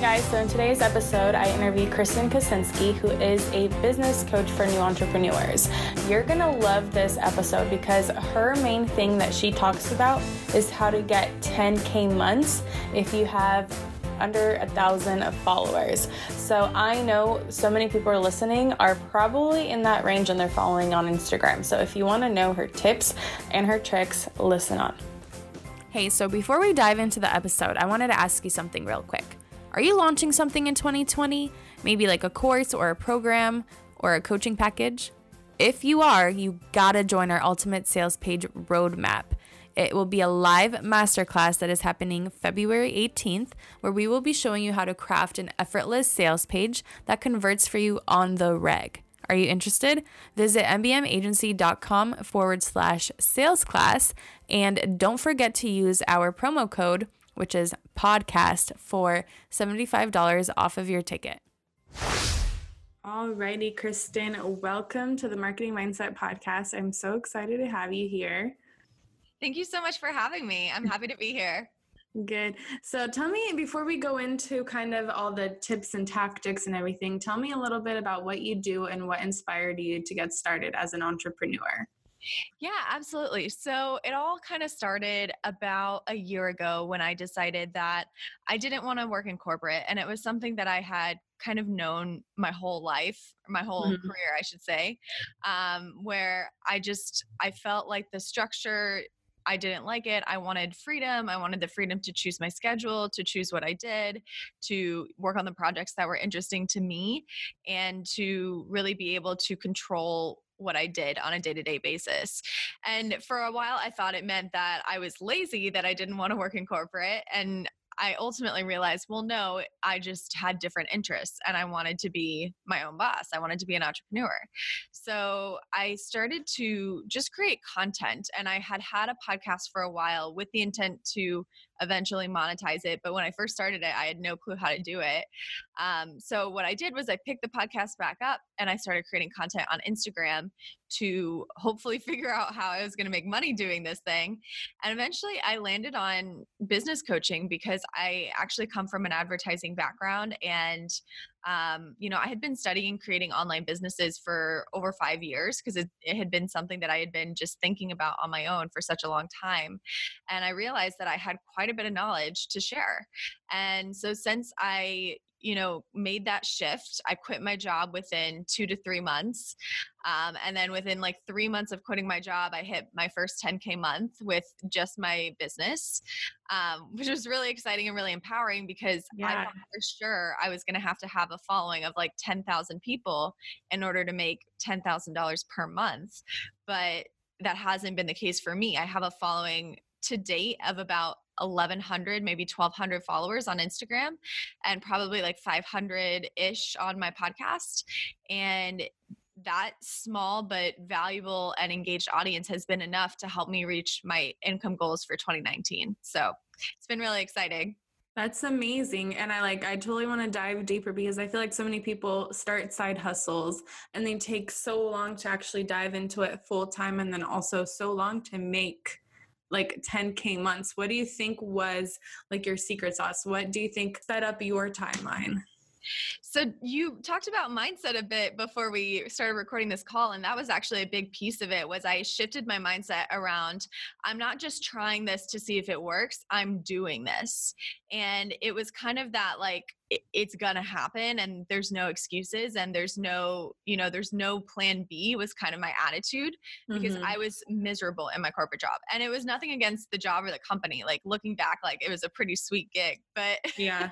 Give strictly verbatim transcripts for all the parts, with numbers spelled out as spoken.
Hey guys, so in today's episode, I interviewed Kristen Kacinski, who is a business coach for new entrepreneurs. You're going to love this episode because her main thing that she talks about is how to get ten K months if you have under a thousand of followers. So I know so many people are listening are probably in that range and they're following on Instagram. So if you want to know her tips and her tricks, listen on. Hey, so before we dive into the episode, I wanted to ask you something real quick. Are you launching something in twenty twenty? Maybe like a course or a program or a coaching package? If you are, you gotta join our Ultimate Sales Page Roadmap. It will be a live masterclass that is happening February eighteenth, where we will be showing you how to craft an effortless sales page that converts for you on the reg. Are you interested? Visit mbmagency.com forward slash sales class. And don't forget to use our promo code, which is podcast, for seventy-five dollars off of your ticket. Alrighty, Kristen, welcome to the Marketing Mindset Podcast. I'm so excited to have you here. Thank you so much for having me. I'm happy to be here. Good. So tell me, before we go into kind of all the tips and tactics and everything, tell me a little bit about what you do and what inspired you to get started as an entrepreneur. Yeah, absolutely. So it all kind of started about a year ago when I decided that I didn't want to work in corporate, and it was something that I had kind of known my whole life, my whole mm-hmm. career, I should say, um, where I just, I felt like the structure, I didn't like it. I wanted freedom. I wanted the freedom to choose my schedule, to choose what I did, to work on the projects that were interesting to me, and to really be able to control what I did on a day-to-day basis. And for a while, I thought it meant that I was lazy, that I didn't want to work in corporate. And I ultimately realized, well, no, I just had different interests and I wanted to be my own boss. I wanted to be an entrepreneur. So I started to just create content, and I had had a podcast for a while with the intent to eventually monetize it. But when I first started it, I had no clue how to do it. Um, so what I did was I picked the podcast back up and I started creating content on Instagram to hopefully figure out how I was going to make money doing this thing. And eventually I landed on business coaching because I actually come from an advertising background, and Um, you know, I had been studying creating online businesses for over five years because it, it had been something that I had been just thinking about on my own for such a long time. And I realized that I had quite a bit of knowledge to share. And so since I, you know, made that shift, I quit my job within two to three months. Um, and then within like three months of quitting my job, I hit my first ten K month with just my business, um, which was really exciting and really empowering because yeah. I thought for sure I was going to have to have a following of like ten thousand people in order to make ten thousand dollars per month. But that hasn't been the case for me. I have a following to date of about eleven hundred, maybe twelve hundred followers on Instagram, and probably like five hundred ish on my podcast. And that small but valuable and engaged audience has been enough to help me reach my income goals for twenty nineteen. So it's been really exciting. That's amazing. And I like, I totally want to dive deeper because I feel like so many people start side hustles and they take so long to actually dive into it full time, and then also so long to make like ten K months. What do you think was like your secret sauce? What do you think set up your timeline? So you talked about mindset a bit before we started recording this call, and that was actually a big piece of it. Was I shifted my mindset around, I'm not just trying this to see if it works, I'm doing this. And it was kind of that like, it's going to happen and there's no excuses and there's no, you know, there's no plan B was kind of my attitude because mm-hmm. I was miserable in my corporate job, and it was nothing against the job or the company. Like looking back, like it was a pretty sweet gig, but yeah,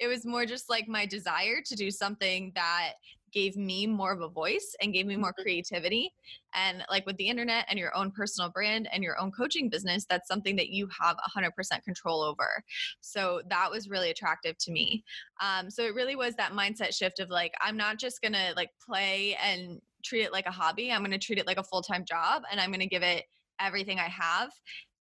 it was more just like my desire to do something that gave me more of a voice and gave me more creativity. And like with the internet and your own personal brand and your own coaching business, that's something that you have one hundred percent control over. So that was really attractive to me. Um, so it really was that mindset shift of like, I'm not just going to like play and treat it like a hobby. I'm going to treat it like a full-time job, and I'm going to give it everything I have.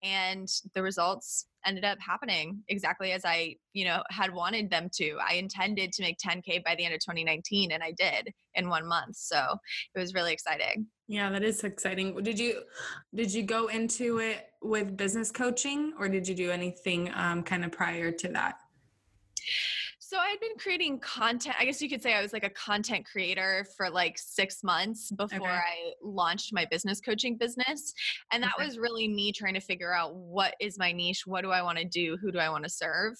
And the results ended up happening exactly as I, you know, had wanted them to. I intended to make ten K by the end of twenty nineteen, and I did in one month. So it was really exciting. Yeah, that is exciting. Did you, did you go into it with business coaching, or did you do anything um, kind of prior to that? So I had been creating content. I guess you could say I was like a content creator for like six months before okay. I launched my business coaching business. And that okay. was really me trying to figure out what is my niche? What do I want to do? Who do I want to serve?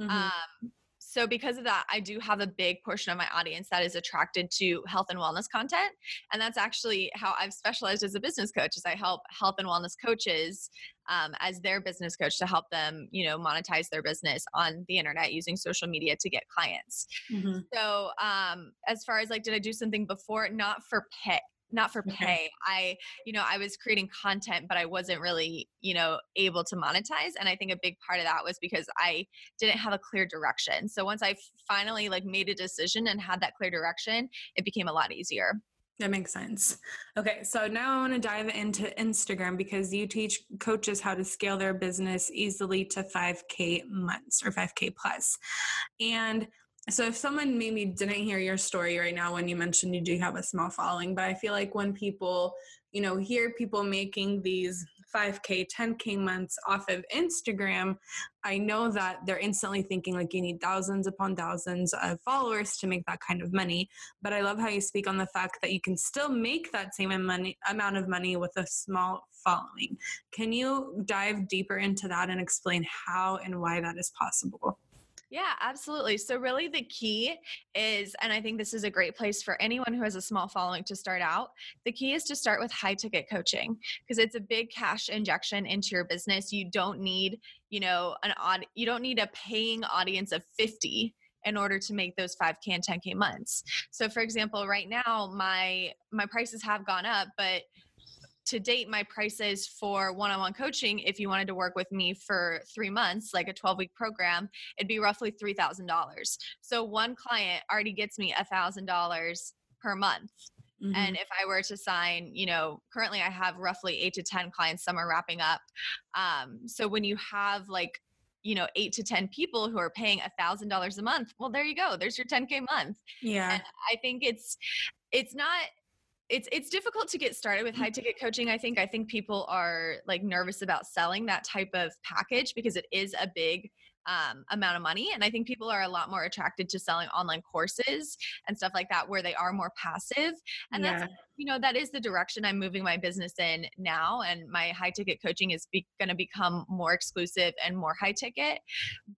Mm-hmm. Um, so because of that, I do have a big portion of my audience that is attracted to health and wellness content. And that's actually how I've specialized as a business coach, is I help health and wellness coaches Um, as their business coach to help them, you know, monetize their business on the internet using social media to get clients. Mm-hmm. So um, as far as like, did I do something before? Not for pay, not for okay. pay. I, you know, I was creating content, but I wasn't really, you know, able to monetize. And I think a big part of that was because I didn't have a clear direction. So once I finally like made a decision and had that clear direction, it became a lot easier. That makes sense. Okay. So now I want to dive into Instagram, because you teach coaches how to scale their business easily to five K months or five K plus. And so if someone maybe didn't hear your story right now, when you mentioned you do have a small following, but I feel like when people, you know, hear people making these five K, ten K months off of Instagram, I know that they're instantly thinking like you need thousands upon thousands of followers to make that kind of money. But I love how you speak on the fact that you can still make that same amount of money with a small following. Can you dive deeper into that and explain how and why that is possible? Yeah, absolutely. So really the key is, and I think this is a great place for anyone who has a small following to start out, the key is to start with high ticket coaching, because it's a big cash injection into your business. You don't need, you know, an odd, you don't need a paying audience of fifty in order to make those five K and ten K months. So for example, right now my, my prices have gone up, but to date, my prices for one-on-one coaching, if you wanted to work with me for three months, like a twelve-week program, it'd be roughly three thousand dollars. So one client already gets me one thousand dollars per month. Mm-hmm. And if I were to sign, you know, currently I have roughly eight to ten clients, some are wrapping up. Um, so when you have like, you know, eight to ten people who are paying one thousand dollars a month, well, there you go. There's your ten K month. Yeah. And I think it's, it's not... It's it's difficult to get started with high ticket coaching. I think I think people are like nervous about selling that type of package because it is a big um, amount of money. And I think people are a lot more attracted to selling online courses and stuff like that, where they are more passive. And yeah. that's, you know, that is the direction I'm moving my business in now. And my high ticket coaching is be- going to become more exclusive and more high ticket.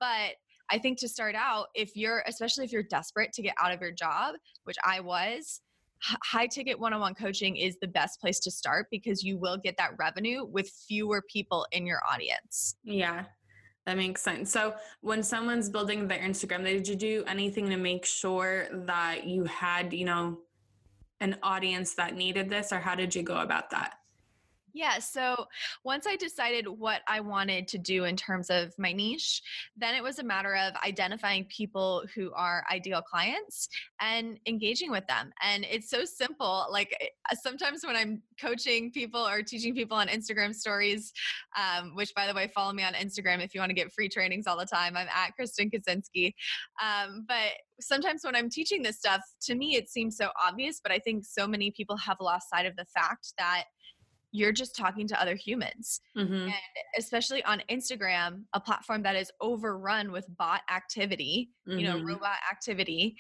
But I think to start out, if you're, especially if you're desperate to get out of your job, which I was, high ticket one-on-one coaching is the best place to start, because you will get that revenue with fewer people in your audience. Yeah, that makes sense. So when someone's building their Instagram, did you do anything to make sure that you had, you know, an audience that needed this, or how did you go about that? Yeah. So once I decided what I wanted to do in terms of my niche, then it was a matter of identifying people who are ideal clients and engaging with them. And it's so simple. Like sometimes when I'm coaching people or teaching people on Instagram stories, um, which by the way, follow me on Instagram if you want to get free trainings all the time. I'm at Kristen Kacinski. Um, but sometimes when I'm teaching this stuff, to me, it seems so obvious, but I think so many people have lost sight of the fact that you're just talking to other humans. Mm-hmm. And especially on Instagram, a platform that is overrun with bot activity, mm-hmm. you know, robot activity.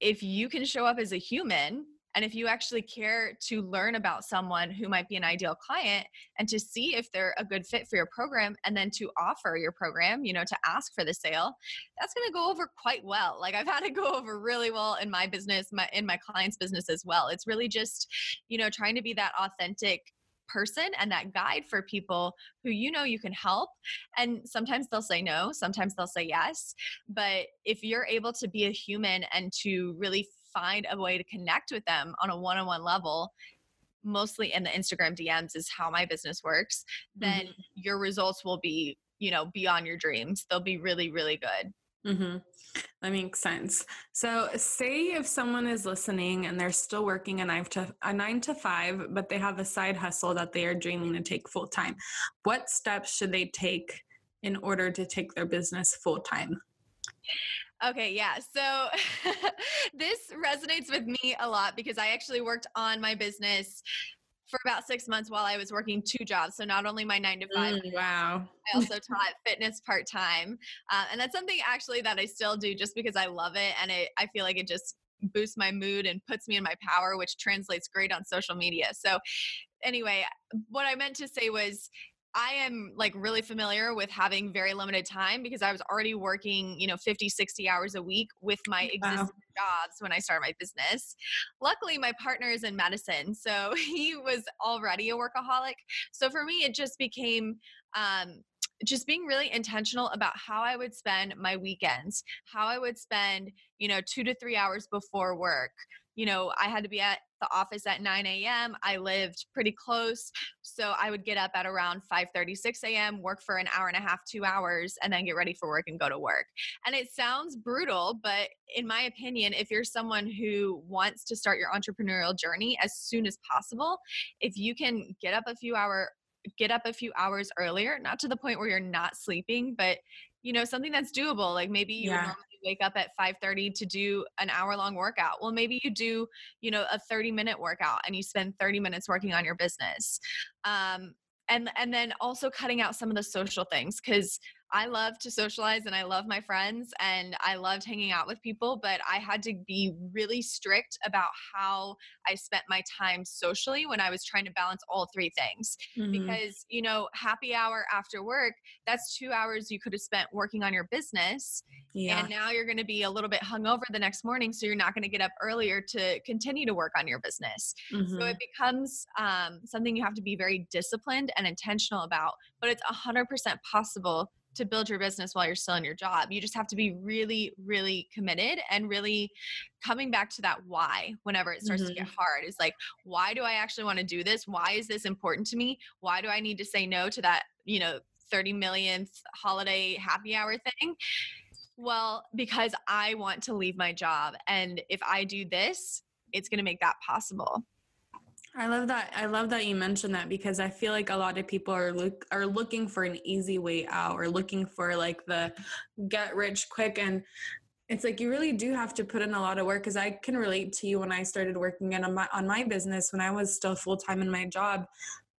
If you can show up as a human, and if you actually care to learn about someone who might be an ideal client and to see if they're a good fit for your program, and then to offer your program, you know, to ask for the sale, that's going to go over quite well. Like I've had it go over really well in my business, my, in my clients' business as well. It's really just, you know, trying to be that authentic person and that guide for people who you know you can help. And sometimes they'll say no, sometimes they'll say yes. But if you're able to be a human and to really find a way to connect with them on a one-on-one level, mostly in the Instagram D Ms is how my business works, then mm-hmm. your results will be, you know, beyond your dreams. They'll be really, really good. Mm-hmm. That makes sense. So say if someone is listening and they're still working a nine to, a nine to five, but they have a side hustle that they are dreaming to take full time, what steps should they take in order to take their business full time? Okay. Yeah. So this resonates with me a lot, because I actually worked on my business for about six months while I was working two jobs. So not only my nine to five, mm, wow. I also taught fitness part-time. Uh, and that's something actually that I still do just because I love it. And it, I feel like it just boosts my mood and puts me in my power, which translates great on social media. So anyway, what I meant to say was, I am like really familiar with having very limited time because I was already working, you know, fifty, sixty hours a week with my existing wow. jobs when I started my business. Luckily, my partner is in medicine, so he was already a workaholic. So for me, it just became um, just being really intentional about how I would spend my weekends, how I would spend, you know, two to three hours before work. You know, I had to be at the office at nine a.m. I lived pretty close. So I would get up at around five thirty, six a.m., work for an hour and a half, two hours, and then get ready for work and go to work. And it sounds brutal, but in my opinion, if you're someone who wants to start your entrepreneurial journey as soon as possible, if you can get up a few hour, get up a few hours earlier, not to the point where you're not sleeping, but you know, something that's doable. Like maybe you yeah. would normally wake up at five thirty to do an hour long workout. Well, maybe you do, you know, a thirty minute workout and you spend thirty minutes working on your business. Um, and, and then also cutting out some of the social things, because I love to socialize and I love my friends and I loved hanging out with people, but I had to be really strict about how I spent my time socially when I was trying to balance all three things. Mm-hmm. Because, you know, happy hour after work, that's two hours you could have spent working on your business. Yeah. And now you're going to be a little bit hungover the next morning. So you're not going to get up earlier to continue to work on your business. Mm-hmm. So it becomes um, something you have to be very disciplined and intentional about, but it's one hundred percent possible to build your business while you're still in your job. You just have to be really, really committed and really coming back to that why whenever it starts mm-hmm. to get hard. It's like, why do I actually want to do this? Why is this important to me? Why do I need to say no to that, you know, thirty millionth holiday happy hour thing? Well, because I want to leave my job. And if I do this, it's going to make that possible. I love that. I love that you mentioned that, because I feel like a lot of people are look, are looking for an easy way out, or looking for like the get rich quick. And it's like, you really do have to put in a lot of work, because I can relate to you. When I started working in on my, on my business, when I was still full-time in my job,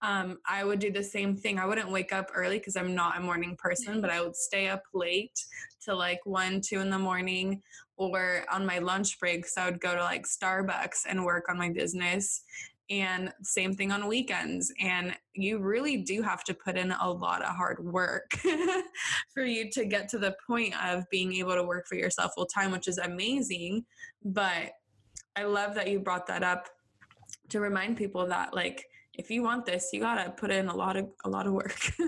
um, I would do the same thing. I wouldn't wake up early because I'm not a morning person, but I would stay up late to like one, two in the morning, or on my lunch breaks, I would go to like Starbucks and work on my business. And same thing on weekends. And you really do have to put in a lot of hard work for you to get to the point of being able to work for yourself full time, which is amazing. But I love that you brought that up to remind people that, like, if you want this, you gotta put in a lot of a lot of work. yeah,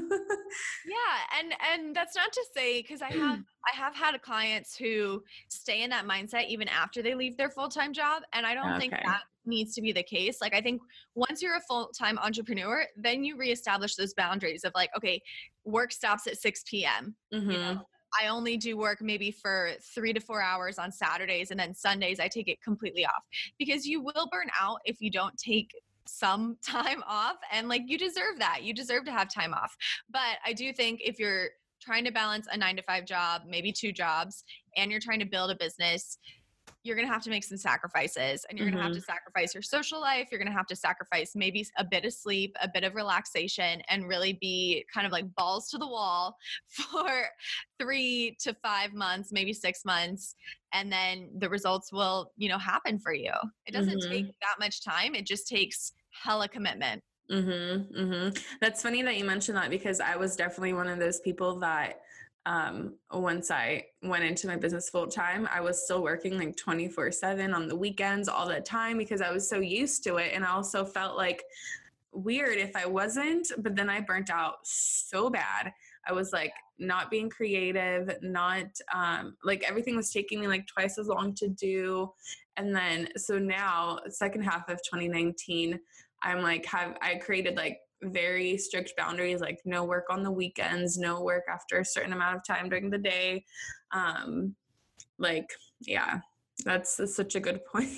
and and that's not to say, because I have I have had clients who stay in that mindset even after they leave their full time job, and I don't okay. think that needs to be the case. Like, I think once you're a full time entrepreneur, then you reestablish those boundaries of like, okay, work stops at six p.m. Mm-hmm. You know? I only do work maybe for three to four hours on Saturdays, and then Sundays I take it completely off, because you will burn out if you don't take some time off. And like, you deserve that. You deserve to have time off. But I do think if you're trying to balance a nine to five job, maybe two jobs, and you're trying to build a business, you're going to have to make some sacrifices, and you're mm-hmm. going to have to sacrifice your social life. You're going to have to sacrifice maybe a bit of sleep, a bit of relaxation, and really be kind of like balls to the wall for three to five months, maybe six months. And then the results will, you know, happen for you. It doesn't mm-hmm. take that much time. It just takes hella commitment. Mm-hmm. Mm-hmm. That's funny that you mentioned that, because I was definitely one of those people that, Um, once I went into my business full time, I was still working like twenty-four seven on the weekends all the time, because I was so used to it. And I also felt like weird if I wasn't, but then I burnt out so bad. I was like not being creative, not um, like everything was taking me like twice as long to do. And then, so now second half of twenty nineteen, I'm like, have I created like very strict boundaries, like no work on the weekends, no work after a certain amount of time during the day. Um, like, yeah, that's, that's such a good point.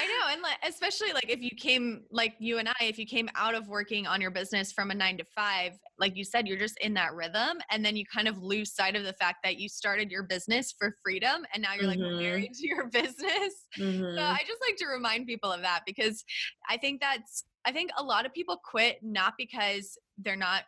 I know. And especially like if you came, like you and I, if you came out of working on your business from a nine to five, like you said, you're just in that rhythm. And then you kind of lose sight of the fact that you started your business for freedom. And now you're like mm-hmm. married to your business. Mm-hmm. So I just like to remind people of that, because I think that's, I think a lot of people quit not because they're not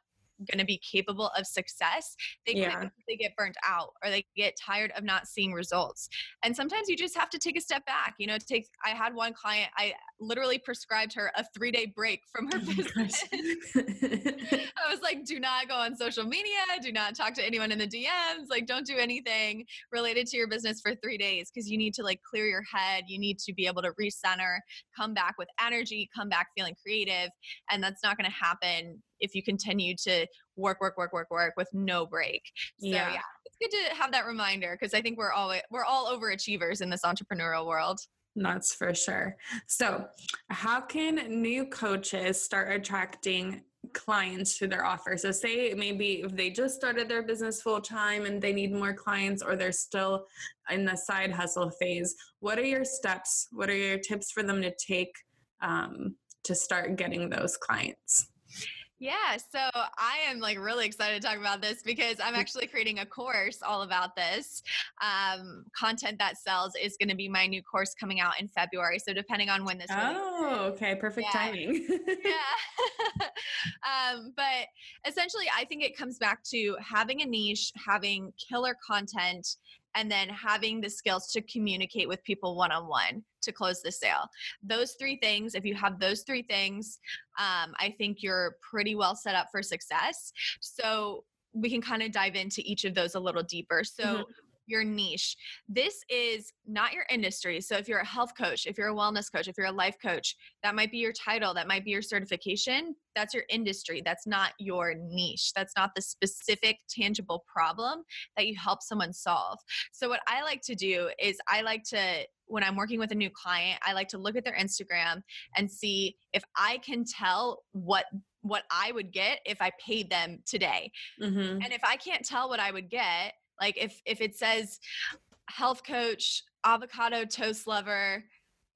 going to be capable of success. They, yeah. they get burnt out, or they get tired of not seeing results. And sometimes you just have to take a step back. You know, it takes, I had one client, I literally prescribed her a three day break from her business. Oh I was like, do not go on social media. Do not talk to anyone in the D Ms. Like, don't do anything related to your business for three days. Cause you need to like clear your head. You need to be able to recenter, come back with energy, come back feeling creative. And that's not going to happen if you continue to work, work, work, work, work with no break. So yeah, yeah it's good to have that reminder, because I think we're all, we're all overachievers in this entrepreneurial world. That's for sure. So how can new coaches start attracting clients to their offer? So say maybe if they just started their business full time and they need more clients, or they're still in the side hustle phase, what are your steps? What are your tips for them to take um, to start getting those clients? Yeah. So I am like really excited to talk about this, because I'm actually creating a course all about this. Um, Content That Sells is going to be my new course coming out in February. So depending on when this releases. Oh, okay. Perfect yeah. timing. yeah. um, but essentially I think it comes back to having a niche, having killer content, and then having the skills to communicate with people one-on-one to close the sale. Those three things, if you have those three things, um, I think you're pretty well set up for success. So we can kind of dive into each of those a little deeper. So mm-hmm. your niche, this is not your industry. So if you're a health coach, if you're a wellness coach, if you're a life coach, that might be your title, that might be your certification. That's your industry. That's not your niche. That's not the specific tangible problem that you help someone solve. So what I like to do is I like to, when I'm working with a new client, I like to look at their Instagram and see if I can tell what what I would get if I paid them today. Mm-hmm. And if I can't tell what I would get, like if if it says health coach, avocado toast lover,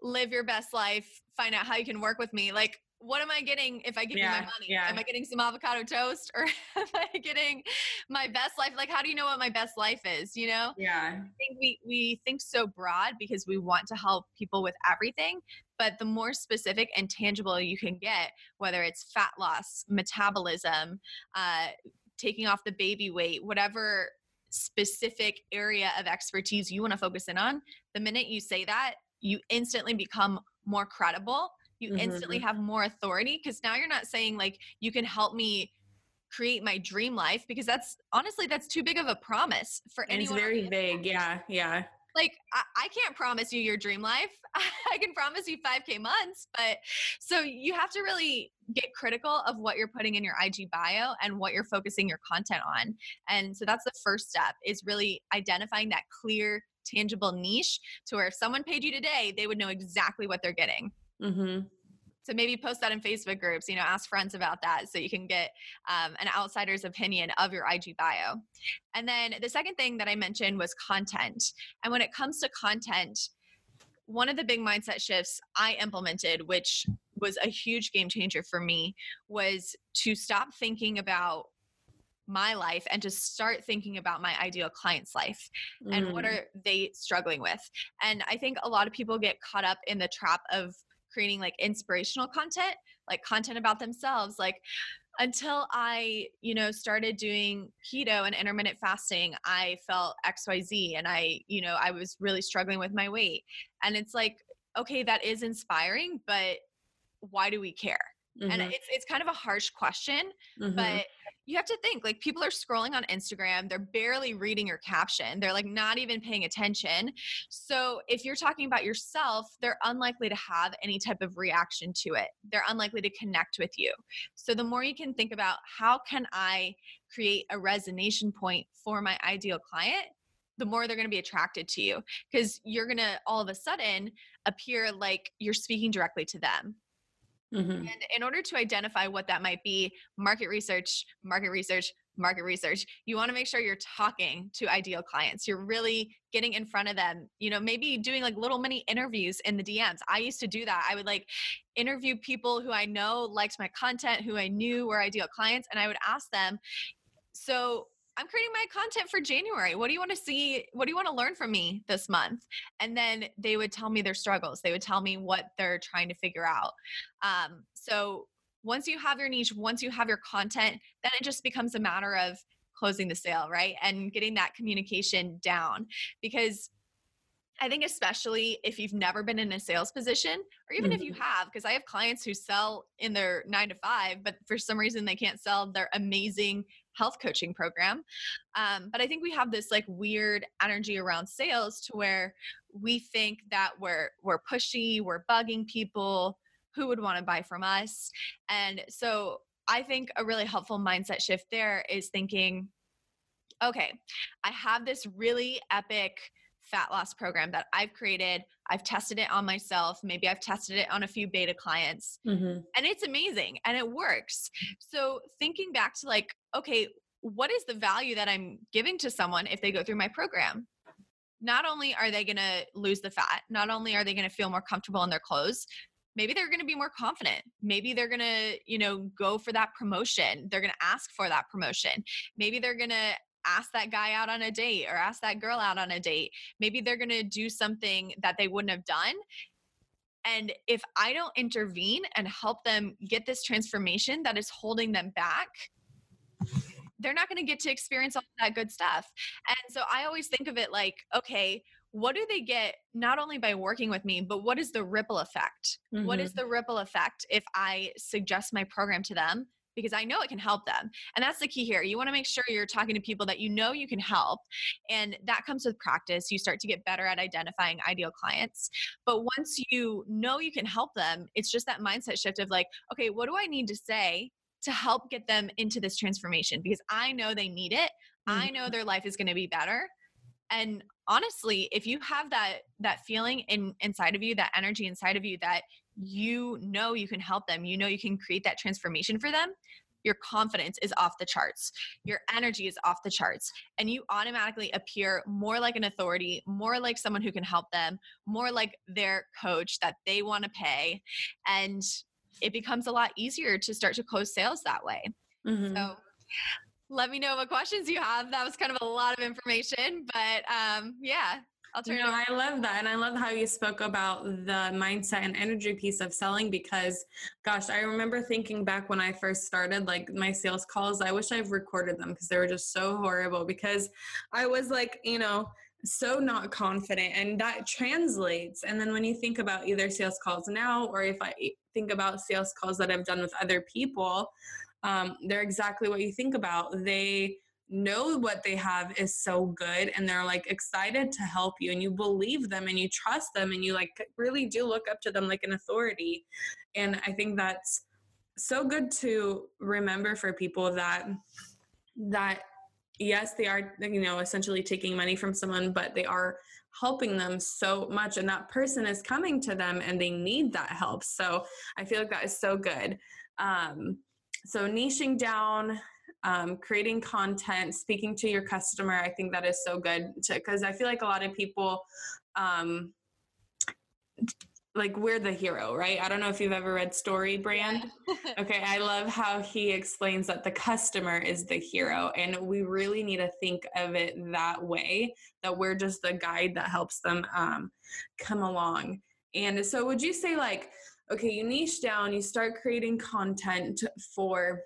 live your best life, find out how you can work with me, like what am I getting if I give yeah, you my money? Yeah. Am I getting some avocado toast, or am I getting my best life? Like, how do you know what my best life is? You know? Yeah. I think we, we think so broad because we want to help people with everything, but the more specific and tangible you can get, whether it's fat loss, metabolism, uh, taking off the baby weight, whatever specific area of expertise you want to focus in on, the minute you say that, you instantly become more credible. You instantly have more authority, because now you're not saying like, you can help me create my dream life, because that's honestly, that's too big of a promise for anyone. It's very vague. Yeah. Yeah. Like I, I can't promise you your dream life. I can promise you five K months, but so you have to really get critical of what you're putting in your I G bio and what you're focusing your content on. And so that's the first step, is really identifying that clear, tangible niche to where if someone paid you today, they would know exactly what they're getting. Mm-hmm. So maybe post that in Facebook groups, you know, ask friends about that so you can get um, an outsider's opinion of your I G bio. And then the second thing that I mentioned was content. And when it comes to content, one of the big mindset shifts I implemented, which was a huge game changer for me, was to stop thinking about my life and to start thinking about my ideal client's life and mm. what are they struggling with. And I think a lot of people get caught up in the trap of creating like inspirational content, like content about themselves. Like until I, you know, started doing keto and intermittent fasting, I felt X Y Z and I, you know, I was really struggling with my weight. And it's like, okay, that is inspiring, but why do we care? Mm-hmm. And it's it's kind of a harsh question, mm-hmm. but you have to think like people are scrolling on Instagram. They're barely reading your caption. They're like not even paying attention. So if you're talking about yourself, they're unlikely to have any type of reaction to it. They're unlikely to connect with you. So the more you can think about how can I create a resonation point for my ideal client, the more they're going to be attracted to you, because you're going to all of a sudden appear like you're speaking directly to them. Mm-hmm. And in order to identify what that might be, market research, market research, market research, you want to make sure you're talking to ideal clients. You're really getting in front of them, you know, maybe doing like little mini interviews in the D Ms. I used to do that. I would like interview people who I know liked my content, who I knew were ideal clients. And I would ask them, so I'm creating my content for January. What do you want to see? What do you want to learn from me this month? And then they would tell me their struggles. They would tell me what they're trying to figure out. Um, so once you have your niche, once you have your content, then it just becomes a matter of closing the sale, right? And getting that communication down. Because I think especially if you've never been in a sales position, or even mm-hmm. if you have, because I have clients who sell in their nine to five, but for some reason they can't sell their amazing health coaching program. Um, but I think we have this like weird energy around sales to where we think that we're, we're pushy, we're bugging people, who would want to buy from us? And so I think a really helpful mindset shift there is thinking, okay, I have this really epic fat loss program that I've created. I've tested it on myself. Maybe I've tested it on a few beta clients mm-hmm. and it's amazing and it works. So thinking back to like, okay, what is the value that I'm giving to someone if they go through my program? Not only are they going to lose the fat, not only are they going to feel more comfortable in their clothes, maybe they're going to be more confident. Maybe they're going to, you know, go for that promotion. They're going to ask for that promotion. Maybe they're going to ask that guy out on a date or ask that girl out on a date. Maybe they're going to do something that they wouldn't have done. And if I don't intervene and help them get this transformation that is holding them back, they're not going to get to experience all that good stuff. And so I always think of it like, okay, what do they get not only by working with me, but what is the ripple effect? Mm-hmm. What is the ripple effect if I suggest my program to them? Because I know it can help them. And that's the key here. You want to make sure you're talking to people that you know you can help. And that comes with practice. You start to get better at identifying ideal clients. But once you know you can help them, it's just that mindset shift of like, okay, what do I need to say to help get them into this transformation? Because I know they need it. Mm-hmm. I know their life is going to be better. And honestly, if you have that that feeling in, inside of you, that energy inside of you that you know you can help them, you know you can create that transformation for them, your confidence is off the charts. Your energy is off the charts. And you automatically appear more like an authority, more like someone who can help them, more like their coach that they want to pay. And it becomes a lot easier to start to close sales that way. Mm-hmm. So let me know what questions you have. That was kind of a lot of information, but um, yeah, I'll turn no, it over. I love that. And I love how you spoke about the mindset and energy piece of selling because, gosh, I remember thinking back when I first started, like my sales calls, I wish I've recorded them because they were just so horrible because I was like, you know, so not confident, and that translates. And then when you think about either sales calls now, or if I think about sales calls that I've done with other people, Um, they're exactly what you think about. They know what they have is so good and they're like excited to help you and you believe them and you trust them and you like really do look up to them like an authority. And I think that's so good to remember for people that, that yes, they are, you know, essentially taking money from someone, but they are helping them so much and that person is coming to them and they need that help. So I feel like that is so good. Um, So niching down, um, creating content, speaking to your customer, I think that is so good because I feel like a lot of people, um, like we're the hero, right? I don't know if you've ever read Story Brand. Okay. I love how he explains that the customer is the hero and we really need to think of it that way, that we're just the guide that helps them, um, come along. And so would you say like, okay, you niche down, you start creating content for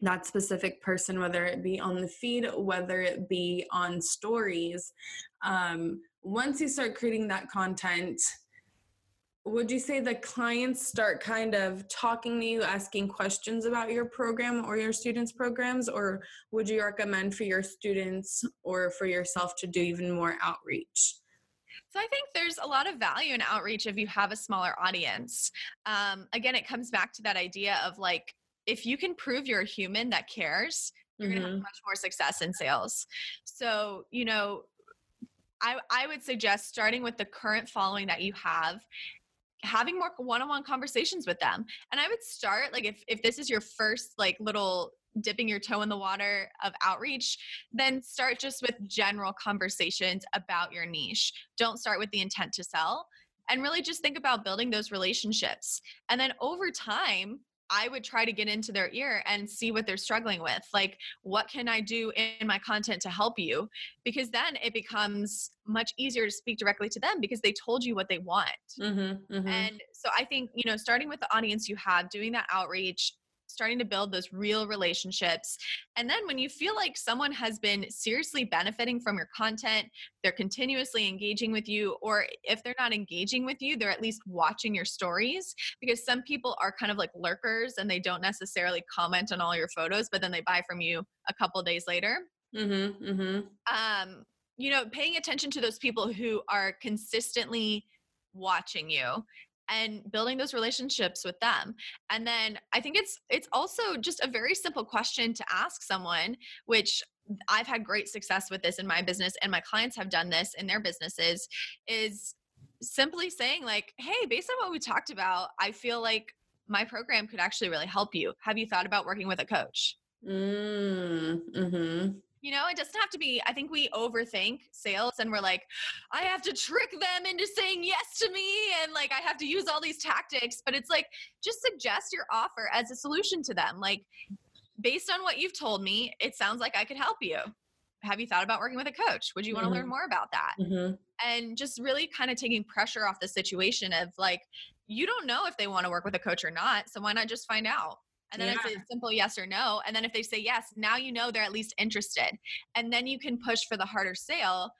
that specific person, whether it be on the feed, whether it be on stories. Um, once you start creating that content, would you say the clients start kind of talking to you, asking questions about your program or your students' programs, or would you recommend for your students or for yourself to do even more outreach? So I think there's a lot of value in outreach if you have a smaller audience. Um, again, it comes back to that idea of like, if you can prove you're a human that cares, you're mm-hmm. going to have much more success in sales. So, you know, I, I would suggest starting with the current following that you have having more one-on-one conversations with them. And I would start, like, if, if this is your first, like, little dipping your toe in the water of outreach, then start just with general conversations about your niche. Don't start with the intent to sell, and really just think about building those relationships. And then over time, I would try to get into their ear and see what they're struggling with. Like, what can I do in my content to help you? Because then it becomes much easier to speak directly to them because they told you what they want. Mm-hmm, mm-hmm. And so I think, you know, starting with the audience you have, doing that outreach, starting to build those real relationships. And then when you feel like someone has been seriously benefiting from your content, they're continuously engaging with you, or if they're not engaging with you, they're at least watching your stories, because some people are kind of like lurkers and they don't necessarily comment on all your photos, but then they buy from you a couple days later. Mm-hmm, mm-hmm. Um, you know, paying attention to those people who are consistently watching you and building those relationships with them. And then I think it's it's also just a very simple question to ask someone, which I've had great success with this in my business, and my clients have done this in their businesses, is simply saying, like, hey, based on what we talked about, I feel like my program could actually really help you. Have you thought about working with a coach? Mm, mm-hmm. You know, it doesn't have to be, I think we overthink sales and we're like, I have to trick them into saying yes to me. And like, I have to use all these tactics, but it's like, just suggest your offer as a solution to them. Like, based on what you've told me, it sounds like I could help you. Have you thought about working with a coach? Would you want to mm-hmm. learn more about that? Mm-hmm. And just really kind of taking pressure off the situation of like, you don't know if they want to work with a coach or not. So why not just find out? And then yeah. it's a simple yes or no. And then if they say yes, now you know they're at least interested. And then you can push for the harder sale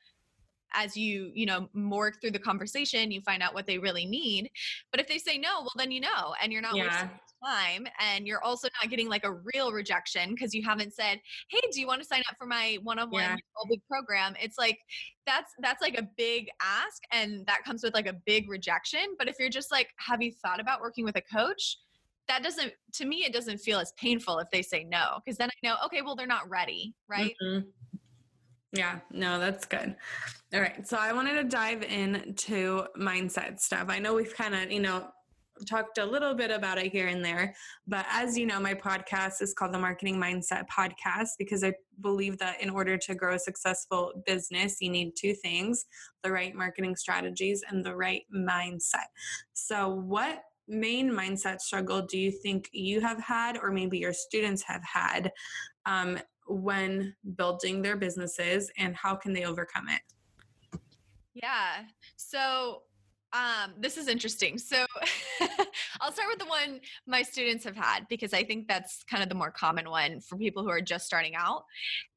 as you, you know, more through the conversation, you find out what they really need. But if they say no, well, then you know, and you're not yeah. wasting time. And you're also not getting like a real rejection because you haven't said, hey, do you want to sign up for my one-on-one yeah. twelve-week program? It's like, that's, that's like a big ask. And that comes with like a big rejection. But if you're just like, have you thought about working with a coach? That doesn't, to me, it doesn't feel as painful if they say no, because then I know, okay, well, they're not ready, right? Mm-hmm. Yeah, no, that's good. All right, so I wanted to dive into mindset stuff. I know we've kind of, you know, talked a little bit about it here and there, but as you know, my podcast is called the Marketing Mindset Podcast because I believe that in order to grow a successful business, you need two things, the right marketing strategies and the right mindset. So what main mindset struggle do you think you have had, or maybe your students have had, um, when building their businesses, and how can they overcome it? Yeah. So, um, this is interesting. So I'll start with the one my students have had, because I think that's kind of the more common one for people who are just starting out.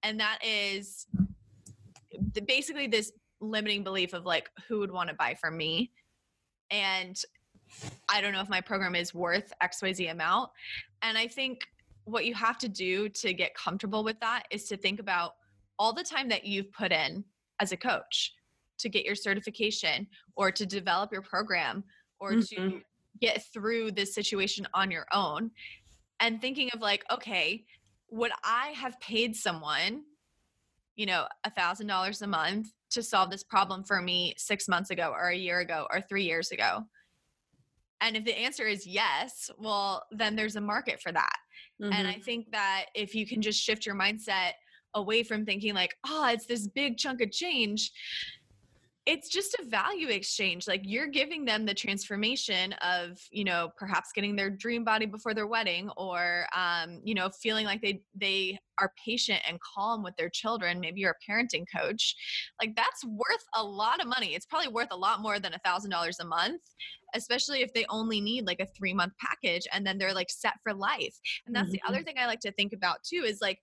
And that is basically this limiting belief of like, who would want to buy from me? And I don't know if my program is worth X Y Z amount. And I think what you have to do to get comfortable with that is to think about all the time that you've put in as a coach to get your certification or to develop your program or mm-hmm. to get through this situation on your own, and thinking of like, okay, would I have paid someone, you know, one thousand dollars a month to solve this problem for me six months ago or a year ago or three years ago? And if the answer is yes, well, then there's a market for that. Mm-hmm. And I think that if you can just shift your mindset away from thinking like, oh, it's this big chunk of change, it's just a value exchange. Like, you're giving them the transformation of, you know, perhaps getting their dream body before their wedding, or, um, you know, feeling like they, they are patient and calm with their children. Maybe you're a parenting coach. Like, that's worth a lot of money. It's probably worth a lot more than a thousand dollars a month, especially if they only need like a three month package and then they're like set for life. And that's mm-hmm. the other thing I like to think about too, is like,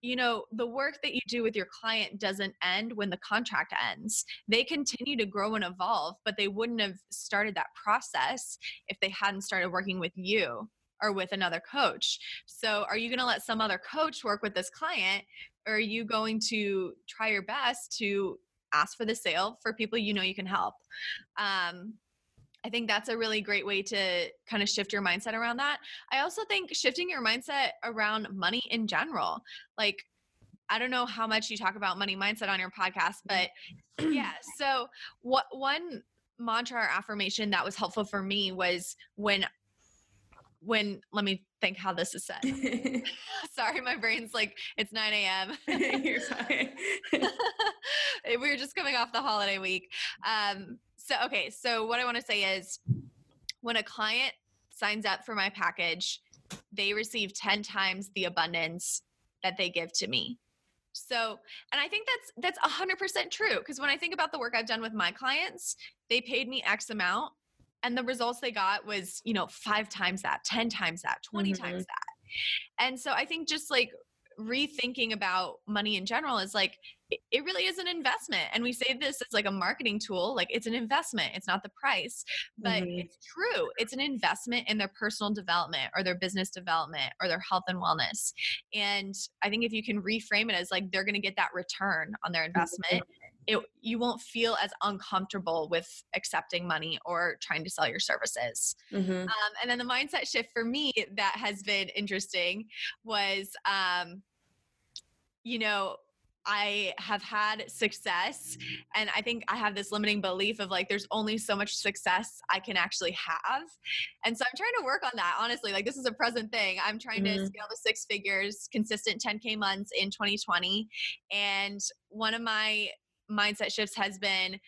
you know, the work that you do with your client doesn't end when the contract ends. They continue to grow and evolve, but they wouldn't have started that process if they hadn't started working with you or with another coach. So are you going to let some other coach work with this client, or are you going to try your best to ask for the sale for people you know you can help? Um, I think that's a really great way to kind of shift your mindset around that. I also think shifting your mindset around money in general. Like, I don't know how much you talk about money mindset on your podcast, but yeah. So what one mantra or affirmation that was helpful for me was when, when, let me think how this is said. Sorry, my brain's like, it's nine a.m. You're fine. We were just coming off the holiday week. Um, so, okay. So what I want to say is when a client signs up for my package, they receive ten times the abundance that they give to me. So, and I think that's, that's a hundred percent true. Because when I think about the work I've done with my clients, they paid me X amount and the results they got was, you know, five times that, ten times that, twenty mm-hmm. times that. And so I think just like rethinking about money in general is like, it really is an investment. And we say this as like a marketing tool, like it's an investment. It's not the price, but mm-hmm. it's true. It's an investment in their personal development or their business development or their health and wellness. And I think if you can reframe it as like, they're going to get that return on their investment, it, you won't feel as uncomfortable with accepting money or trying to sell your services. Mm-hmm. Um, and then the mindset shift for me that has been interesting was, um, you know, I have had success and I think I have this limiting belief of like, there's only so much success I can actually have. And so I'm trying to work on that. Honestly, like this is a present thing. I'm trying mm-hmm. to scale to six figures, consistent ten K months in twenty twenty. And one of my mindset shifts has been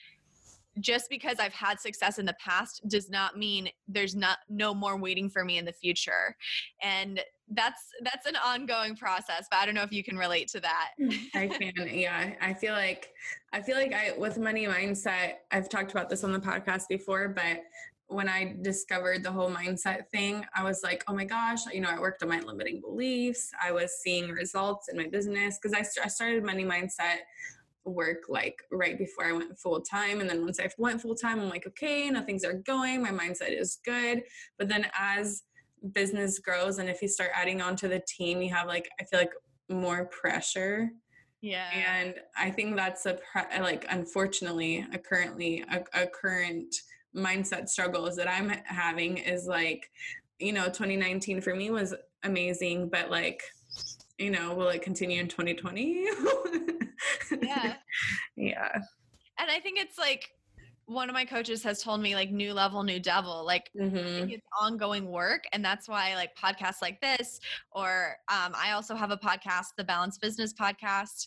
just because I've had success in the past does not mean there's not no more waiting for me in the future. And that's, that's an ongoing process, but I don't know if you can relate to that. I can. Yeah. I feel like, I feel like I, with money mindset, I've talked about this on the podcast before, but when I discovered the whole mindset thing, I was like, oh my gosh, you know, I worked on my limiting beliefs. I was seeing results in my business. Cause I, st- I started money mindset work like right before I went full time. And then once I went full time, I'm like, okay, now things are going, my mindset is good. But then as business grows, and if you start adding on to the team, you have like, I feel like more pressure. Yeah. And I think that's a, pre- like, unfortunately, a currently, a, a current mindset struggles that I'm having is like, you know, twenty nineteen for me was amazing, but like, you know, will it continue in twenty twenty? Yeah. Yeah. And I think it's like, one of my coaches has told me like new level, new devil, like mm-hmm. I think it's ongoing work. And that's why like podcasts like this, or um, I also have a podcast, the Balanced Business Podcast,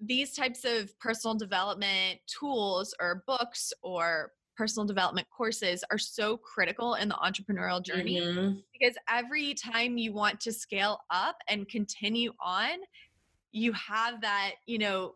these types of personal development tools or books or personal development courses are so critical in the entrepreneurial journey mm-hmm. because every time you want to scale up and continue on, you have that, you know,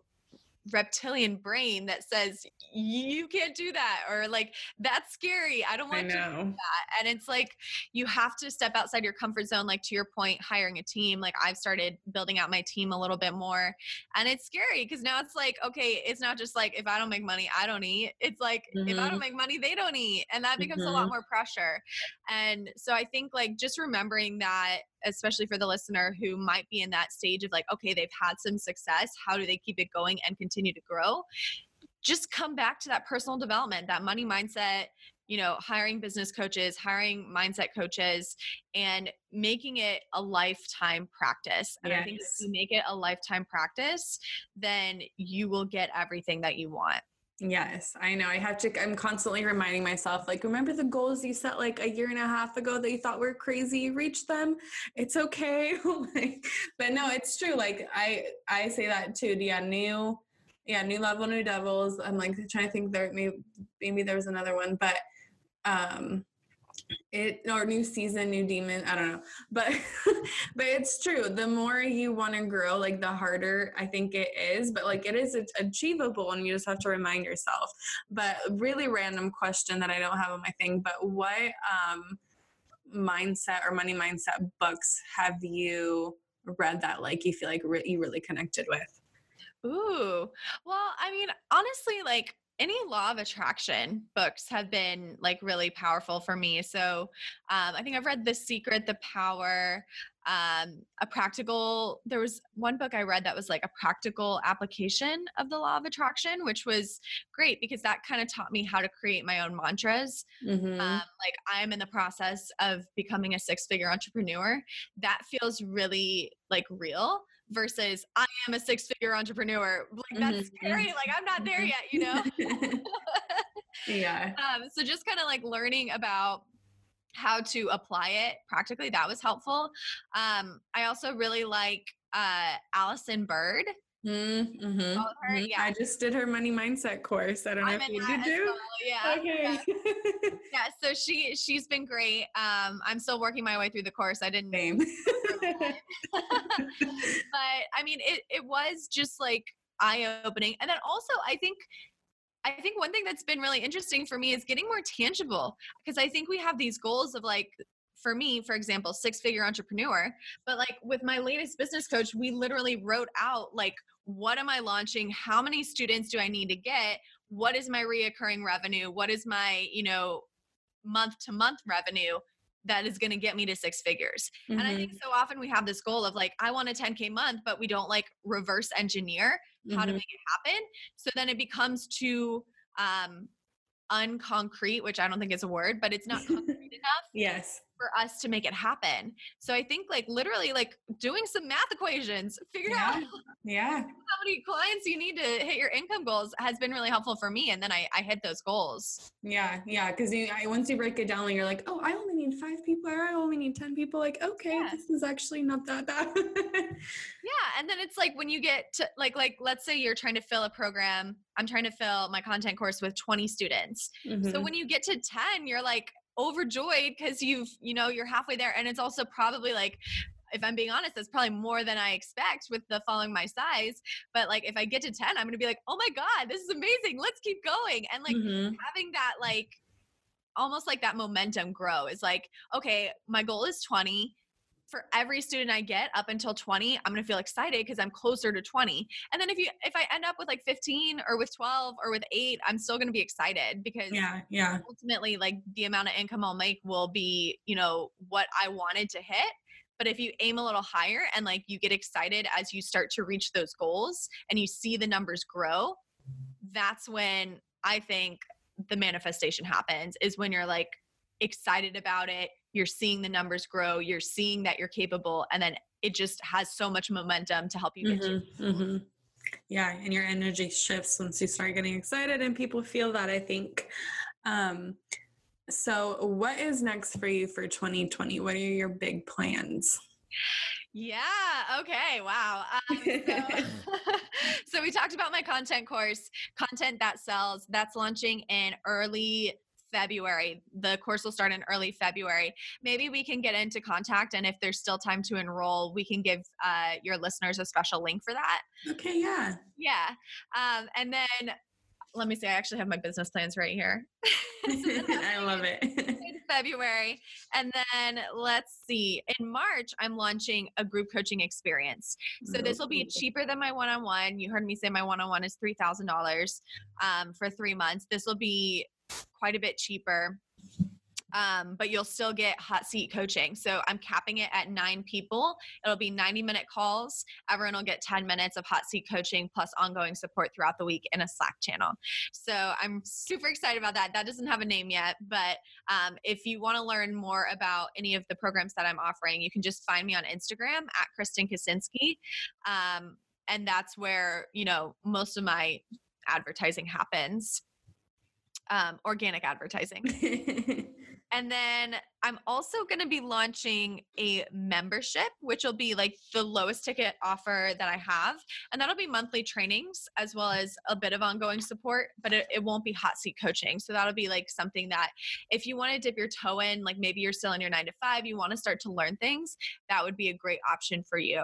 reptilian brain that says you can't do that, or like that's scary, I don't want I to do that. And it's like you have to step outside your comfort zone, like to your point, hiring a team. Like I've started building out my team a little bit more, and it's scary because now it's like, okay, it's not just like if I don't make money I don't eat, it's like mm-hmm. if I don't make money they don't eat, and that becomes mm-hmm. a lot more pressure. And so I think like just remembering that, especially for the listener who might be in that stage of like, okay, they've had some success, how do they keep it going and continue to grow? Just come back to that personal development, that money mindset, you know, hiring business coaches, hiring mindset coaches, and making it a lifetime practice. And yes. I think if you make it a lifetime practice, then you will get everything that you want. Yes, I know. I have to, I'm constantly reminding myself, like, remember the goals you set like a year and a half ago that you thought were crazy, reach them. It's okay. Like, but no, it's true. Like I, I say that too. Yeah. New, yeah. New level, new devils. I'm like trying to think there, maybe, maybe there was another one, but, um, it or new season, new demon. I don't know, but, but it's true. The more you want to grow, like the harder I think it is, but like it is achievable and you just have to remind yourself. But really random question that I don't have on my thing, but what, um, mindset or money mindset books have you read that like you feel like re- you really connected with? Ooh, well, I mean, honestly, like, any law of attraction books have been like really powerful for me. So um, I think I've read The Secret, The Power, um, a practical, there was one book I read that was like a practical application of the law of attraction, which was great because that kind of taught me how to create my own mantras. Mm-hmm. Um, like I'm in the process of becoming a six-figure entrepreneur. That feels really like real. Versus I am a six-figure entrepreneur. Like that's mm-hmm. scary. Like I'm not there yet, you know? Yeah. Um, so just kind of like learning about how to apply it practically, that was helpful. Um, I also really like uh, Allison Bird. Mm-hmm. Mm-hmm. Yeah. I just did her money mindset course. I don't know I'm if you did do. Well. Yeah. Okay. Yeah. yeah. So she, she's been great. Um, I'm still working my way through the course. I didn't. Same. but I mean, it, it was just like eye opening. And then also I think, I think one thing that's been really interesting for me is getting more tangible, because I think we have these goals of like, for me, for example, six-figure entrepreneur. But like with my latest business coach, we literally wrote out like, what am I launching? How many students do I need to get? What is my reoccurring revenue? What is my, you know, month-to-month revenue that is going to get me to six figures? Mm-hmm. And I think so often we have this goal of like, I want a ten K month, but we don't like reverse engineer mm-hmm. how to make it happen. So then it becomes too um, unconcrete, which I don't think is a word, but it's not concrete enough. Yes. For us to make it happen. So I think like literally like doing some math equations, figuring yeah. out yeah. how many clients you need to hit your income goals has been really helpful for me. And then I, I hit those goals. Yeah. Yeah. Cause you, I, once you break it down, you're like, oh, I only need five people or I only need ten people. Like, okay, yeah. this is actually not that bad. yeah. And then it's like, when you get to like, like, let's say you're trying to fill a program. I'm trying to fill my content course with twenty students. Mm-hmm. So when you get to ten, you're like, overjoyed because you've, you know, you're halfway there. And it's also probably like, if I'm being honest, that's probably more than I expect with the following my size. But like, if I get to ten, I'm going to be like, oh my God, this is amazing. Let's keep going. And like mm-hmm. having that, like, almost like that momentum grow is like, okay, my goal is twenty. For every student I get up until twenty, I'm going to feel excited because I'm closer to twenty. And then if you, if I end up with like fifteen or with twelve or with eight, I'm still going to be excited because yeah, yeah. ultimately like the amount of income I'll make will be, you know, what I wanted to hit. But if you aim a little higher and like you get excited as you start to reach those goals and you see the numbers grow, that's when I think the manifestation happens, is when you're like excited about it. You're seeing the numbers grow, you're seeing that you're capable, and then it just has so much momentum to help you get mm-hmm, to mm-hmm. Yeah, and your energy shifts once you start getting excited and people feel that, I think. Um, so what is next for you for twenty twenty? What are your big plans? Yeah. Okay. Wow. Um, so, so we talked about my content course, Content That Sells. That's launching in early February. The course will start in early February. Maybe we can get into contact, and if there's still time to enroll, we can give uh, your listeners a special link for that. Okay. Yeah. Yeah. Um, and then let me see, I actually have my business plans right here. So I love it. February. And then let's see, in March, I'm launching a group coaching experience. So this will be cheaper than my one-on-one. You heard me say my one-on-one is three thousand dollars um, for three months. This will be quite a bit cheaper. Um, but you'll still get hot seat coaching. So I'm capping it at nine people. It'll be ninety minute calls. Everyone will get ten minutes of hot seat coaching plus ongoing support throughout the week in a Slack channel. So I'm super excited about that. That doesn't have a name yet, but um, if you want to learn more about any of the programs that I'm offering, you can just find me on Instagram at Kristen Kacinski. Um, and that's where, you know, most of my advertising happens. Um, organic advertising. And then I'm also going to be launching a membership, which will be like the lowest ticket offer that I have. And that'll be monthly trainings as well as a bit of ongoing support, but it, it won't be hot seat coaching. So that'll be like something that if you want to dip your toe in, like maybe you're still in your nine to five, you want to start to learn things, that would be a great option for you.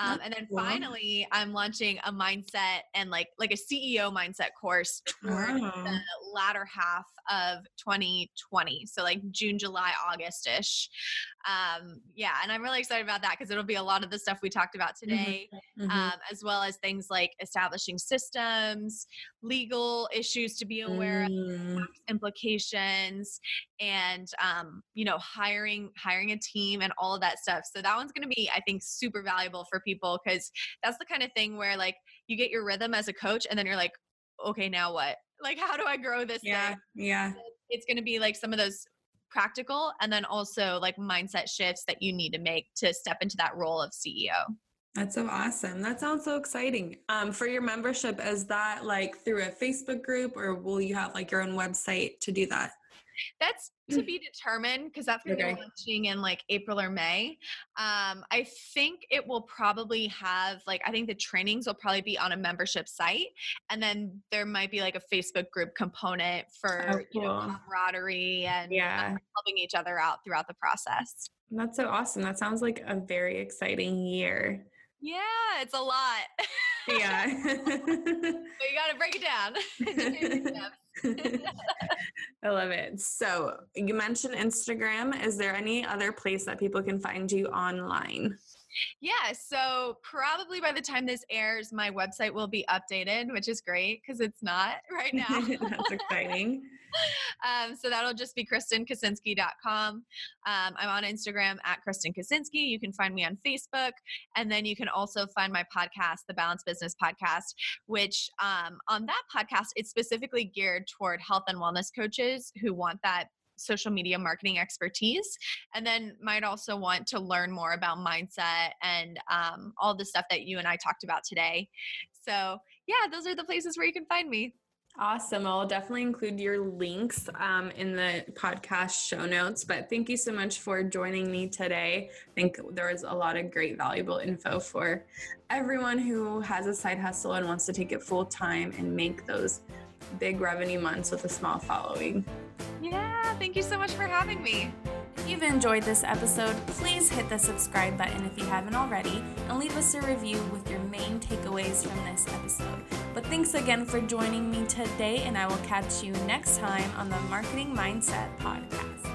Um, and then finally, I'm launching a mindset and like like a C E O mindset course toward wow. the latter half of twenty twenty. So like June, July, August-ish. Um, yeah, and I'm really excited about that because it'll be a lot of the stuff we talked about today, mm-hmm. um, as well as things like establishing systems, legal issues to be aware mm. of, implications, and um, you know, hiring hiring a team and all of that stuff. So that one's going to be, I think, super valuable for people because that's the kind of thing where like you get your rhythm as a coach and then you're like, okay, now what? Like, how do I grow this yeah, thing? Yeah. So it's going to be like some of those practical and then also like mindset shifts that you need to make to step into that role of C E O. That's so awesome. That sounds so exciting. Um, for your membership, is that like through a Facebook group, or will you have like your own website to do that? That's to be determined, because that's going to okay. be launching in like April or May. Um, I think it will probably have like, I think the trainings will probably be on a membership site, and then there might be like a Facebook group component for oh, cool. you know, camaraderie and yeah. helping each other out throughout the process. That's so awesome. That sounds like a very exciting year. Yeah, it's a lot. Yeah. But you got to break it down. I love it. So you mentioned Instagram. Is there any other place that people can find you online? Yeah. So probably by the time this airs, my website will be updated, which is great because it's not right now. That's exciting. Um, so that'll just be kristen kacinski dot com. Um, I'm on Instagram at Kristen Kacinski. You can find me on Facebook. And then you can also find my podcast, the Balanced Business Podcast, which um, on that podcast, it's specifically geared toward health and wellness coaches who want that social media marketing expertise, and then might also want to learn more about mindset and um, all the stuff that you and I talked about today. So yeah, those are the places where you can find me. Awesome. I'll definitely include your links um, in the podcast show notes, but thank you so much for joining me today. I think there was a lot of great, valuable info for everyone who has a side hustle and wants to take it full time and make those big revenue months with a small following. Yeah, thank you so much for having me. If you've enjoyed this episode, please hit the subscribe button if you haven't already, and leave us a review with your main takeaways from this episode. But thanks again for joining me today, and I will catch you next time on the Marketing Mindset Podcast.